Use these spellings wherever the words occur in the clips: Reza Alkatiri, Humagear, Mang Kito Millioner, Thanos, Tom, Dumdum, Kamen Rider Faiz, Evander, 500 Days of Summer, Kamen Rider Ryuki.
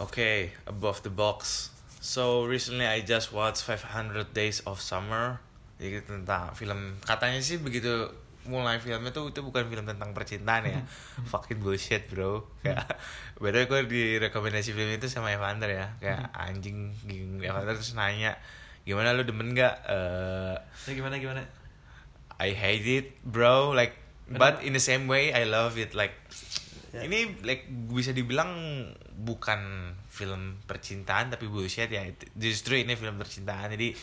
Okay, above the box. So recently I just watched 500 Days of Summer. Jadi tentang film, katanya sih begitu mulai filmnya tuh itu bukan film tentang percintaan ya. Fucking bullshit bro. Kayak beda gue direkomendasi film itu sama Evander ya. Kayak anjing, Evander terus nanya, gimana lu demen gak? Gimana? I hate it bro, like but in the same way I love it, like yeah. Ini like bisa dibilang bukan film percintaan tapi bullshit ya, justru ini film percintaan. Jadi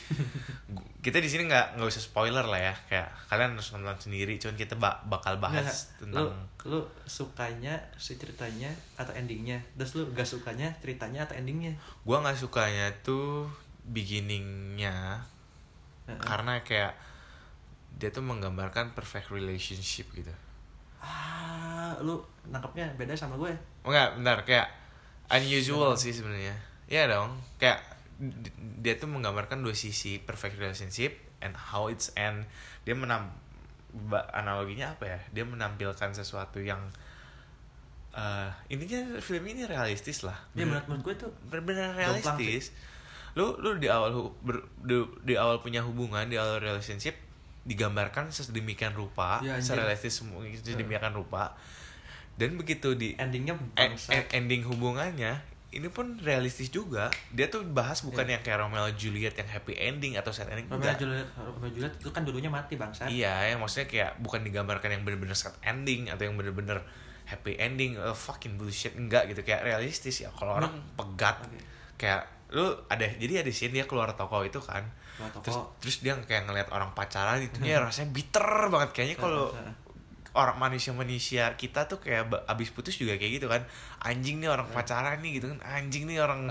kita di sini nggak usah spoiler lah ya, kayak kalian harus nonton sendiri. Cuman kita bakal bahas nggak, tentang lu sukanya si ceritanya atau endingnya, terus lu gak sukanya ceritanya atau endingnya. Gua nggak sukanya tuh beginningnya, karena kayak dia tuh menggambarkan perfect relationship gitu. Lu nangkepnya beda sama gue. Enggak, bentar, kayak unusual sih sebenarnya. Iya dong, kayak dia tuh menggambarkan dua sisi perfect relationship and how it's end. Dia analoginya apa ya? Dia menampilkan sesuatu yang intinya film ini realistis lah. Dia menurut gue tuh benar-benar realistis. Lu di awal punya hubungan, di awal relationship digambarkan sedemikian rupa, ya, serealistis sedemikian rupa, dan begitu di endingnya ending hubungannya ini pun realistis juga. Dia tuh bahas bukan yang kayak Romeo and Juliet yang happy ending atau sad ending. Romeo and Juliet itu kan dulunya mati bangsa. Iya, yang maksudnya kayak bukan digambarkan yang benar-benar sad ending atau yang benar-benar happy ending. Fucking bullshit, enggak gitu, kayak realistis ya. Kalau orang pegat, kayak lu ada, jadi ada scene dia keluar toko itu kan, terus dia kayak ngeliat orang pacaran itu dia rasanya bitter banget. Kayaknya kalau orang manusia kita tuh kayak abis putus juga kayak gitu kan, anjing nih orang pacaran nih gitu kan, anjing nih orang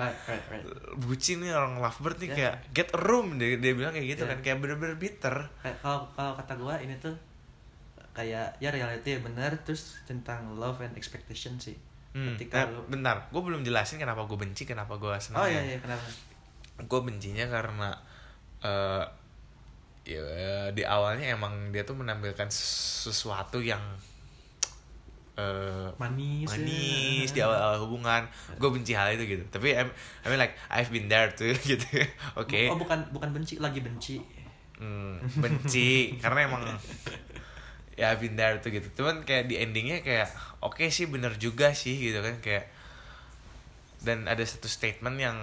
bucin nih, orang lovebird nih, kayak get a room dia bilang kayak gitu kan, kayak bener-bener bitter. Kalau kata gua ini tuh kayak ya reality bener, terus tentang love and expectation sih. Bentar, gue belum jelasin kenapa gue benci, kenapa gue senang. Iya, kenapa? Gue bencinya karena di awalnya emang dia tuh menampilkan sesuatu yang manis di awal hubungan. Gue benci hal itu gitu. Tapi I mean like I've been there too gitu. Oke. Oh, bukan benci, lagi benci. Benci karena emang ya Evander tuh gitu, cuman kayak di endingnya kayak oke sih, bener juga sih gitu kan, kayak. Dan ada satu statement yang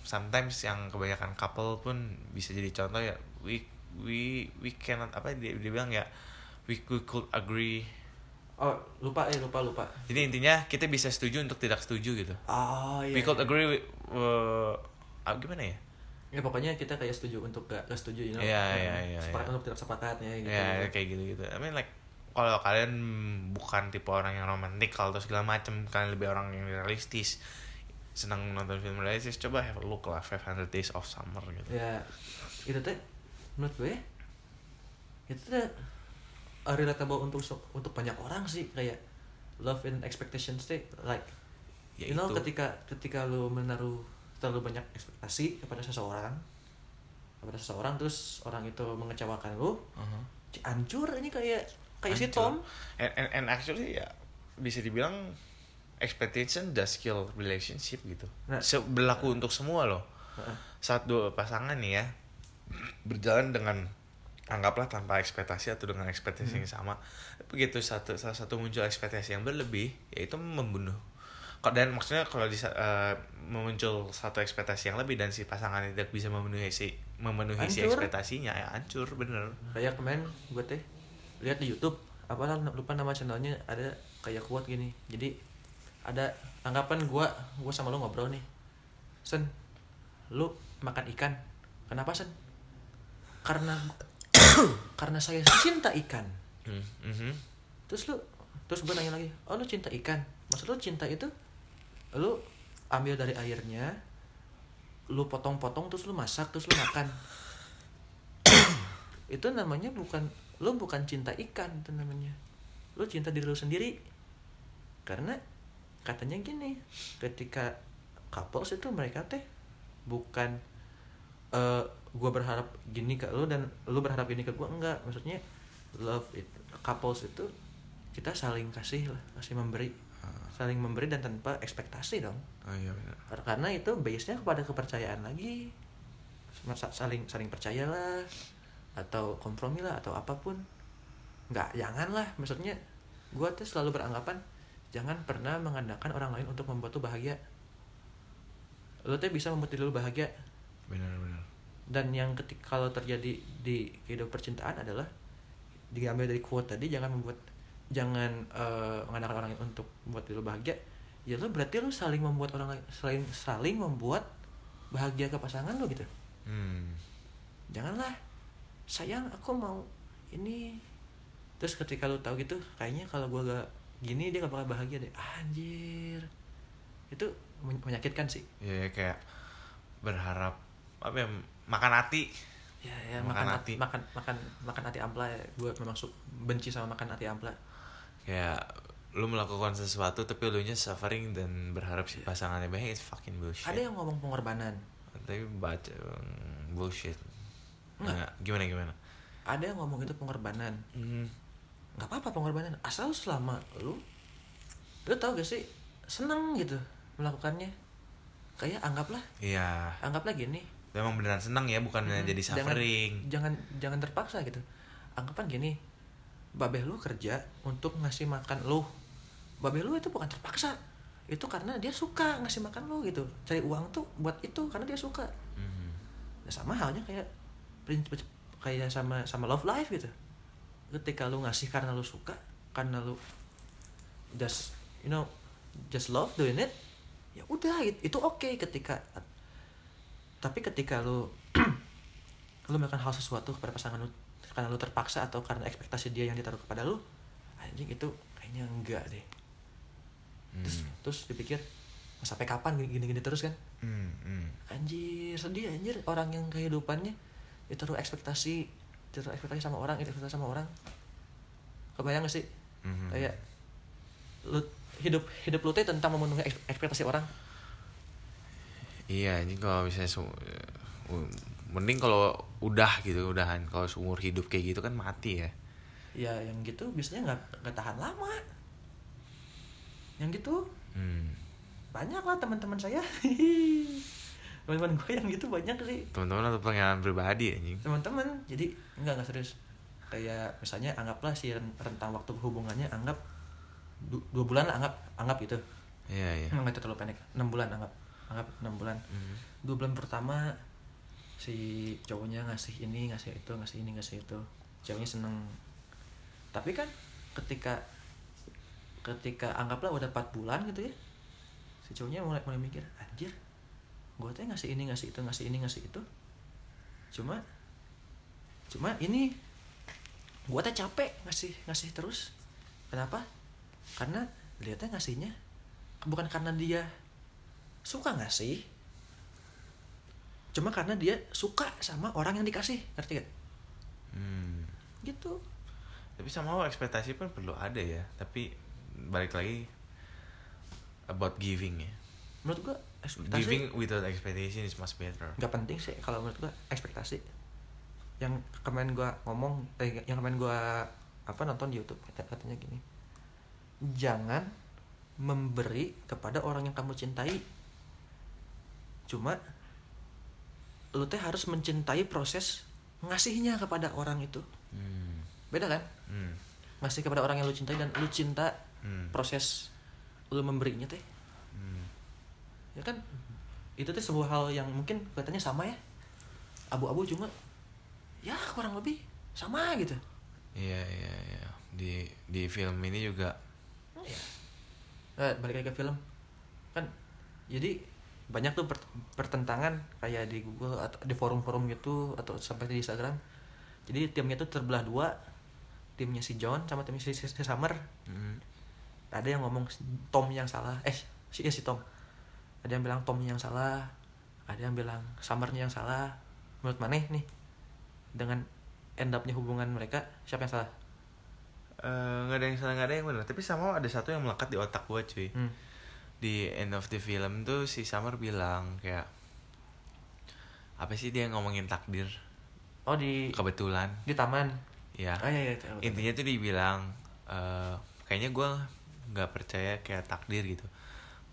sometimes yang kebanyakan couple pun bisa jadi contoh ya, we cannot, apa dia bilang ya, we could agree. Lupa. Jadi intinya kita bisa setuju untuk tidak setuju gitu. Iya. We could agree with, gimana ya? Ya pokoknya kita kayak setuju untuk gak setuju, you know? Sepakat untuk tidak sepakatnya gitu. Ya kayak gitu. I mean like kalau kalian bukan tipe orang yang romantik kalau segala macem, kalian lebih orang yang realistis, senang nonton film realistis, coba have a look lah 500 Days of Summer gitu. Ya itu tuh menurut gue itu tuh relatable untuk banyak orang sih, kayak love and expectations tuh like ya, you know, ketika lu menaruh terlalu banyak ekspektasi kepada seseorang terus orang itu mengecewakan lu, hancur. Ini kayak si Tom, and actually ya bisa dibilang expectation does kill relationship gitu. Berlaku untuk semua loh. Saat dua pasangan nih ya berjalan dengan anggaplah tanpa ekspektasi atau dengan ekspektasi yang sama, begitu salah satu muncul ekspektasi yang berlebih, yaitu membunuh. Dan maksudnya kalau muncul satu ekspektasi yang lebih dan si pasangan tidak bisa memenuhi si ekspektasinya, ya hancur bener. Kayak kemarin gue lihat di YouTube, apalah lupa nama channelnya, ada kayak quote gini. Jadi ada anggapan gue sama lu ngobrol nih, Sen, lu makan ikan, kenapa Sen? Karena saya cinta ikan. Terus gue nanya lagi, lu cinta ikan, maksud lu cinta itu lu ambil dari airnya, lu potong-potong terus lu masak terus lu makan. Itu namanya bukan cinta ikan, itu namanya lu cinta diri lu sendiri. Karena katanya gini, ketika couples itu mereka bukan gua berharap gini ke lu dan lu berharap gini ke gua, enggak. Maksudnya love it, couples itu kita saling kasih memberi. saling memberi dan tanpa ekspektasi dong. Oh, iya benar. Karena itu base-nya kepada kepercayaan lagi, saling percayalah atau kompromi lah atau apapun. Nggak, janganlah, maksudnya gue tuh selalu beranggapan jangan pernah mengandalkan orang lain untuk membuat lo bahagia. Lo tuh bisa membuat diri lo bahagia. Benar. Dan yang ketika kalau terjadi di kehidupan percintaan adalah diambil dari quote tadi, jangan mengandalkan orang lain untuk membuat diri lo bahagia. Ya lo berarti lo saling membuat orang lain, saling membuat bahagia ke pasangan lo gitu. Janganlah, sayang aku mau ini. Terus ketika lo tahu gitu, kayaknya kalau gue gak gini dia gak bakal bahagia deh. Anjir, itu menyakitkan sih. Iya, kayak berharap apa ya, makan hati. Ya, makan hati ampla ya. Gue memang benci sama makan hati ampla. Kayak lu melakukan sesuatu tapi lu nya suffering dan berharap si pasangannya bahagia. It's fucking bullshit. Ada yang ngomong pengorbanan, tapi baca bullshit. Enggak. Gimana? Ada yang ngomong itu pengorbanan. Nggak apa-apa pengorbanan, asal selama lu tau gak sih seneng gitu melakukannya. Kayak anggaplah. Iya. Anggaplah gini. Memang beneran seneng ya, bukan jadi suffering. Jangan terpaksa gitu. Anggapan gini, babeh lu kerja untuk ngasih makan lu. Babeh lu itu bukan terpaksa. Itu karena dia suka ngasih makan lu gitu. Cari uang tuh buat itu karena dia suka. Nah, sama halnya kayak sama love life gitu. Ketika lu ngasih karena lu suka, karena lu just love doing it, ya udah itu okay. Tapi ketika lu melakukan hal sesuatu kepada pasangan lu karena lu terpaksa atau karena ekspektasi dia yang ditaruh kepada lu, anjing itu kayaknya enggak deh. Terus dipikir sampai kapan gini-gini terus kan? Anjir, sedih anjir orang yang kehidupannya ditaruh ekspektasi sama orang, ekspektasi sama orang. Kebayang gak sih? Kayak lu hidup lu tentang memenuhi ekspektasi orang. Iya, ini kalau misalnya mending kalau udah gitu, udahan. Kalau seumur hidup kayak gitu kan mati ya. Ya, yang gitu biasanya nggak tahan lama. Yang gitu banyak lah teman-teman saya. Teman-teman gue yang gitu banyak sih. Teman-teman atau pengalaman pribadi anjing. Teman-teman, jadi nggak serius. Kayak misalnya anggaplah si rentang waktu hubungannya anggap 2 bulan lah, anggap gitu. Iya. Nggak terlalu pendek. 6 bulan anggap 6 bulan. 2 bulan pertama si cowoknya ngasih ini, ngasih itu, ngasih ini, ngasih itu, ceweknya seneng. Tapi kan ketika anggaplah udah 4 bulan gitu ya, si cowoknya mulai mikir, anjir gue tuh ngasih ini, ngasih itu, ngasih ini, ngasih itu, cuma ini gue tuh capek ngasih terus. Kenapa? Karena dia tuh ngasihnya bukan karena dia suka ngasih, cuma karena dia suka sama orang yang dikasih, ngerti gak? Gitu. Tapi sama ekspektasi pun perlu ada ya, tapi balik lagi about giving ya. Menurut gua ekspektasi, giving without expectation is much better. Gak penting sih kalau menurut gua ekspektasi. Yang kemarin gua nonton di YouTube katanya gini, jangan memberi kepada orang yang kamu cintai. Cuma lu teh harus mencintai proses ngasihnya kepada orang itu. Beda kan? Ngasih kepada orang yang lu cintai dan lu cinta proses lu memberinya teh. Ya kan? Itu teh sebuah hal yang mungkin kelihatannya sama ya, abu-abu, cuma ya kurang lebih sama gitu. Iya. Di film ini juga. Iya. Balik lagi ke film kan, jadi banyak tuh pertentangan kayak di Google atau di forum-forum gitu atau sampai di Instagram. Jadi timnya tuh terbelah dua, timnya si John sama timnya si Summer. Ada yang ngomong Tom yang salah, si Tom. Ada yang bilang Tomnya yang salah, ada yang bilang Summernya yang salah. Menurut maneh nih, dengan end up-nya hubungan mereka, siapa yang salah? Nggak ada yang salah, nggak ada yang benar. Tapi sama ada satu yang melekat di otak gue cuy. Di end of the film tuh si Summer bilang kayak apa sih, dia ngomongin takdir. Oh, di kebetulan di taman ya. Intinya tuh dibilang kayaknya gue nggak percaya kayak takdir gitu,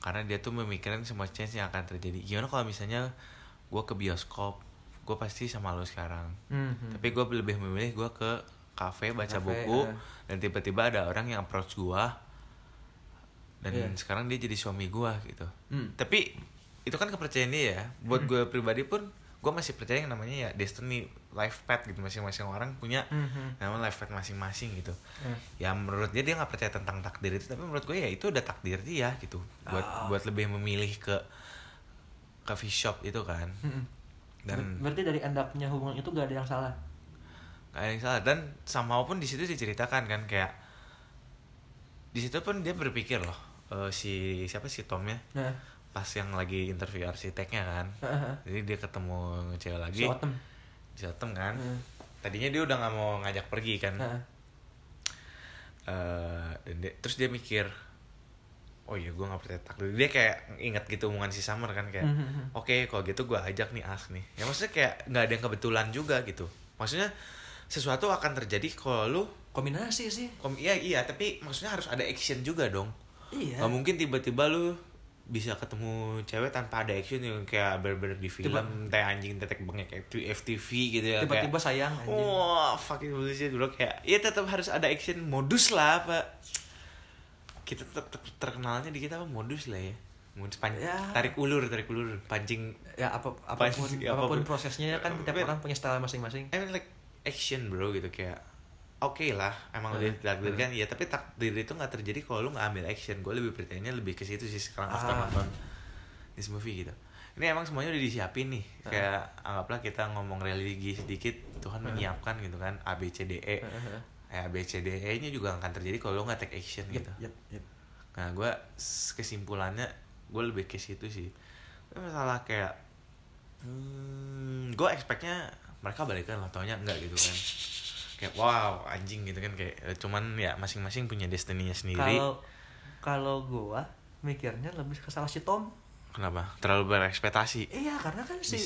karena dia tuh memikirkan semua chance yang akan terjadi. Gimana kalau misalnya gue ke bioskop, gue pasti sama lo sekarang, tapi gue lebih memilih gue ke kafe baca buku, dan tiba-tiba ada orang yang approach gue, dan sekarang dia jadi suami gue gitu. Tapi itu kan kepercayaan dia ya. Buat gue pribadi pun, gue masih percaya yang namanya ya destiny, life path gitu. Masing-masing orang punya namanya life path masing-masing gitu. Ya menurut dia nggak percaya tentang takdir itu, tapi menurut gue ya itu udah takdir dia gitu. Buat lebih memilih ke coffee shop itu kan. Dan berarti dari anda punya hubungan itu gak ada yang salah. Gak ada yang salah, dan somehow pun di situ diceritakan kan kayak di situ pun dia berpikir loh, si Tomnya. Pas yang lagi interview arsiteknya kan, jadi dia ketemu cewek lagi, si Autumn kan, tadinya dia udah nggak mau ngajak pergi kan, terus dia mikir, oh iya gue nggak percaya takdir, dia kayak ingat gitu omongan si Summer kan kayak, oke, kalau gitu gue ajak nih As nih, ya maksudnya kayak nggak ada yang kebetulan juga gitu, maksudnya sesuatu akan terjadi kalau lu kombinasi sih, iya tapi maksudnya harus ada action juga dong, nggak mungkin tiba-tiba lu bisa ketemu cewek tanpa ada action yang kayak bener-bener di film teh anjing tetek bengek kayak FTV gitu ya, tiba-tiba kayak, sayang anjing, fucking bullshit bro, kayak ya tetap harus ada action, modus lah apa kita terkenalnya di kita apa modus lah ya, tarik ulur pancing ya, apapun prosesnya kan tiap orang punya style masing-masing. I mean like action bro gitu, kayak oke lah emang udah takdir kan ya, tapi takdir itu nggak terjadi kalau lu nggak ambil action. Gue lebih percayanya lebih ke situ sih sekarang after nonton this movie gitu. Ini emang semuanya udah disiapin nih, kayak anggaplah kita ngomong religi sedikit, Tuhan menyiapkan gitu kan, ABCDE, ABCDE nya juga akan terjadi kalau lu nggak take action gitu. Nah gue kesimpulannya gue lebih ke situ sih. Masalah kayak gue expectnya mereka balikan lah, taunya enggak gitu kan, kayak wow anjing gitu kan, kayak cuman ya masing-masing punya destiny-nya sendiri. Kalau gua mikirnya lebih ke salah si Tom. Kenapa? Terlalu berekspektasi. Iya, karena kan si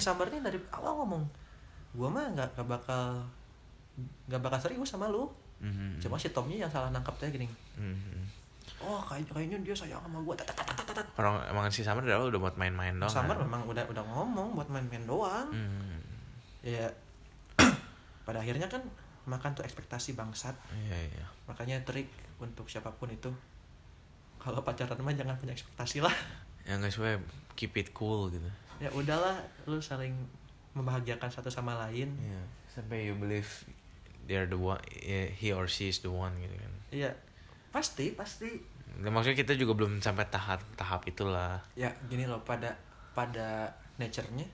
Summer dari awal ngomong, gua mah nggak bakal serius sama lu. Cuma si Tomnya yang salah nangkapnya gini. Oh kayaknya dia sayang sama gua. Orang emang si Summer dari awal udah buat main-main doang. Summer memang udah ngomong buat main-main doang. Ya. Pada akhirnya kan makan tuh ekspektasi bangsat. Iya. Makanya trik untuk siapapun itu, kalau pacaran mah jangan punya ekspektasi lah. Ya guys, we keep it cool gitu. Ya udahlah, lu saling membahagiakan satu sama lain. Yeah. Sampai you believe they're the one, he or she is the one gitu kan. Iya. Pasti. Dan maksudnya kita juga belum sampai tahap itulah. Ya gini loh, pada nature-nya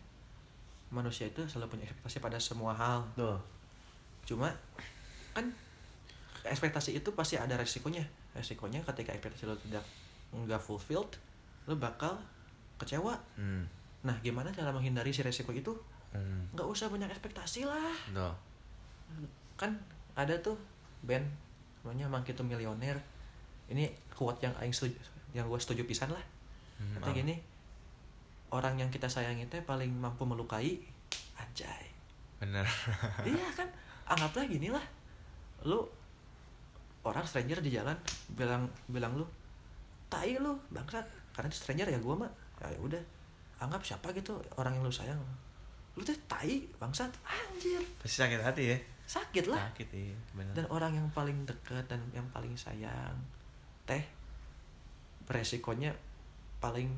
manusia itu selalu punya ekspektasi pada semua hal. Tuh. Cuma kan ekspektasi itu pasti ada resikonya. Resikonya ketika ekspektasi lo nggak fulfilled, lo bakal kecewa. Nah, gimana cara menghindari si resiko itu? Nggak usah banyak ekspektasi lah. Tuh. Kan ada tuh band namanya Mang Kito Millioner. Ini quote yang gue setuju pisan lah. Kata gini, orang yang kita sayangi teh paling mampu melukai, anjay. Bener. Iya kan, anggaplah gini lah, lu orang stranger di jalan bilang lu tai lu bangsat, karena stranger ya gua mah ya udah anggap siapa gitu orang yang lu sayang, lu tuh tai bangsat anjir, pasti sakit hati ya, sakit lah, sakit iya bener. Dan orang yang paling dekat dan yang paling sayang teh resikonya paling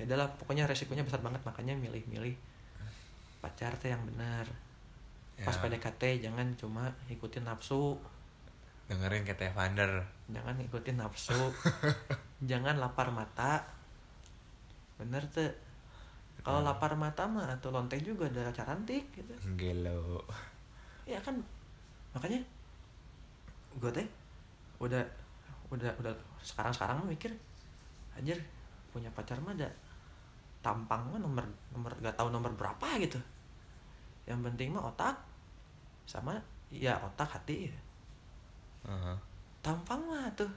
adalah pokoknya resikonya besar banget, makanya milih-milih pacar teh yang benar. Pas PDKT jangan cuma ikutin nafsu. Dengerin kata Evander. Jangan ikutin nafsu. Jangan lapar mata. Bener tuh. Kalau lapar mata mah atau lonteng juga ada carantik gitu. Gelo. Iya kan. Makanya gue teh udah sekarang mikir anjir punya pacar mah ada tampang mah nomor gak tahu nomor berapa gitu. Yang penting mah otak sama ya otak hati. Tampang mah tuh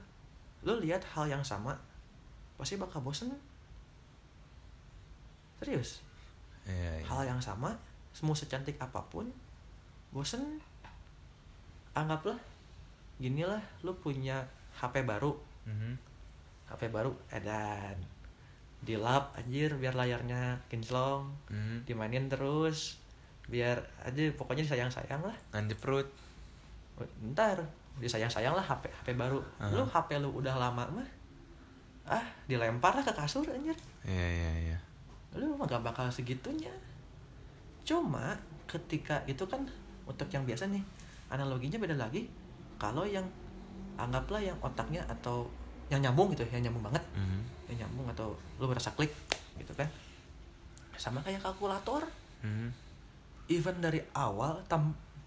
lu lihat hal yang sama pasti bakal bosen, serius. Hal yang sama semua secantik apapun bosen. Anggaplah ginilah lu punya HP baru, HP baru edan, dilap anjir biar layarnya kinclong, dimainin terus biar aja pokoknya disayang-sayang lah, nganjep perut. Ntar disayang-sayang lah HP baru, lu HP lu udah lama mah, dilempar lah ke kasur anjir. Iya. Lu mah gak bakal segitunya. Cuma ketika itu kan untuk yang biasa nih, analoginya beda lagi. Kalau yang anggaplah yang otaknya atau yang nyambung gitu, yang nyambung banget, yang nyambung atau lu merasa klik gitu kan, sama kayak kalkulator. Even dari awal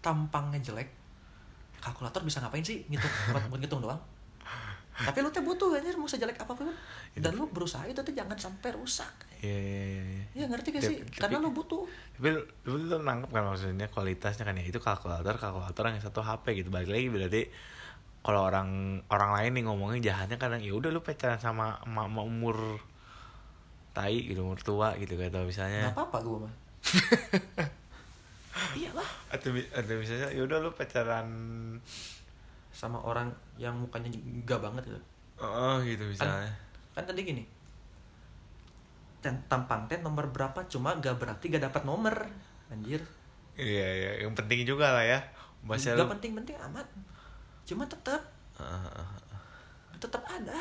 tampangnya jelek, kalkulator bisa ngapain sih gitu, buat ngitung doang. Tapi lu tuh butuh aja mau sejelek apapun, dan lu berusaha itu tuh jangan sampai rusak. Iya, ngerti gak sih? Karena lu butuh. Tapi lu tuh nangkep kan maksudnya kualitasnya kan ya, itu kalkulator yang satu HP gitu. Balik lagi berarti kalau orang lain nih ngomongin jahatnya kadang ya udah lu pacaran sama emak umur tai gitu, umur tua gitu kayak atau misalnya. Enggak apa-apa gua mah. Iyalah. Atau misalnya ya udah lu pacaran sama orang yang mukanya enggak banget gitu. Gitu misalnya. Kan tadi gini. Tampang teh nomor berapa cuma gak berarti gak dapat nomor. Anjir. Iya, yang penting juga lah ya. Bahasa gak penting-penting amat. Cuma tetap ada.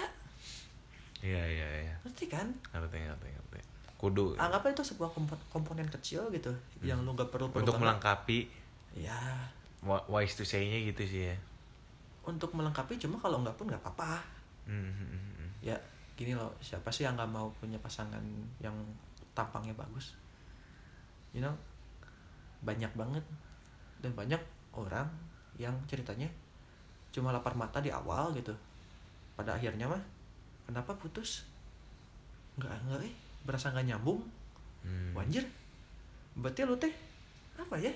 Iya. Ngerti kan? Ngerti. Kudu. Anggaplah itu sebuah komponen kecil gitu, yang lu gak perlu untuk melengkapi. Iya. Wise to say-nya gitu sih ya. Untuk melengkapi, cuma kalau enggak pun enggak apa-apa. Ya, gini loh, siapa sih yang enggak mau punya pasangan yang tampangnya bagus? You know, banyak banget, dan banyak orang yang ceritanya cuma lapar mata di awal gitu, pada akhirnya mah kenapa putus, nggak berasa nggak nyambung. Anjir, berarti lu teh apa ya,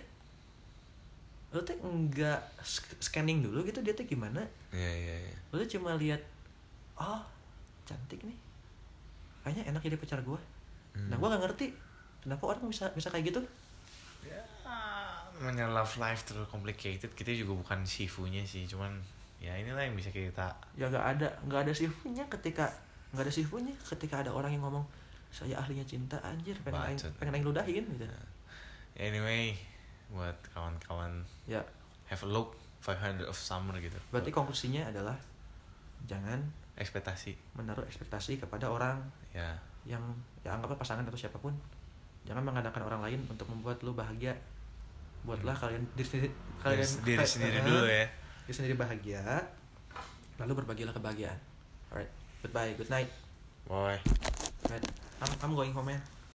lu teh nggak scanning dulu gitu dia teh gimana. Iya. Lu teh cuma lihat, cantik nih, kayaknya enak jadi pacar gua. Nah, gua nggak ngerti kenapa orang bisa kayak gitu ya. Namanya love life terlalu complicated, kita juga bukan sifunya sih, cuman ya inilah yang bisa kita ya nggak ada sifunya. Ketika nggak ada sifunya, ketika ada orang yang ngomong saya ahlinya cinta, anjir pengen ludahin gitu. Anyway, buat kawan-kawan ya, have a look 500 of Summer gitu. Berarti konklusinya adalah jangan menaruh ekspektasi kepada orang ya, yang ya anggaplah pasangan atau siapapun. Jangan mengandalkan orang lain untuk membuat lu bahagia. Buatlah kalian diri sendiri dulu ya. Diri sendiri bahagia, lalu berbagilah kebahagiaan. Alright, goodbye, good night. Bye. Alright, I'm going home, man.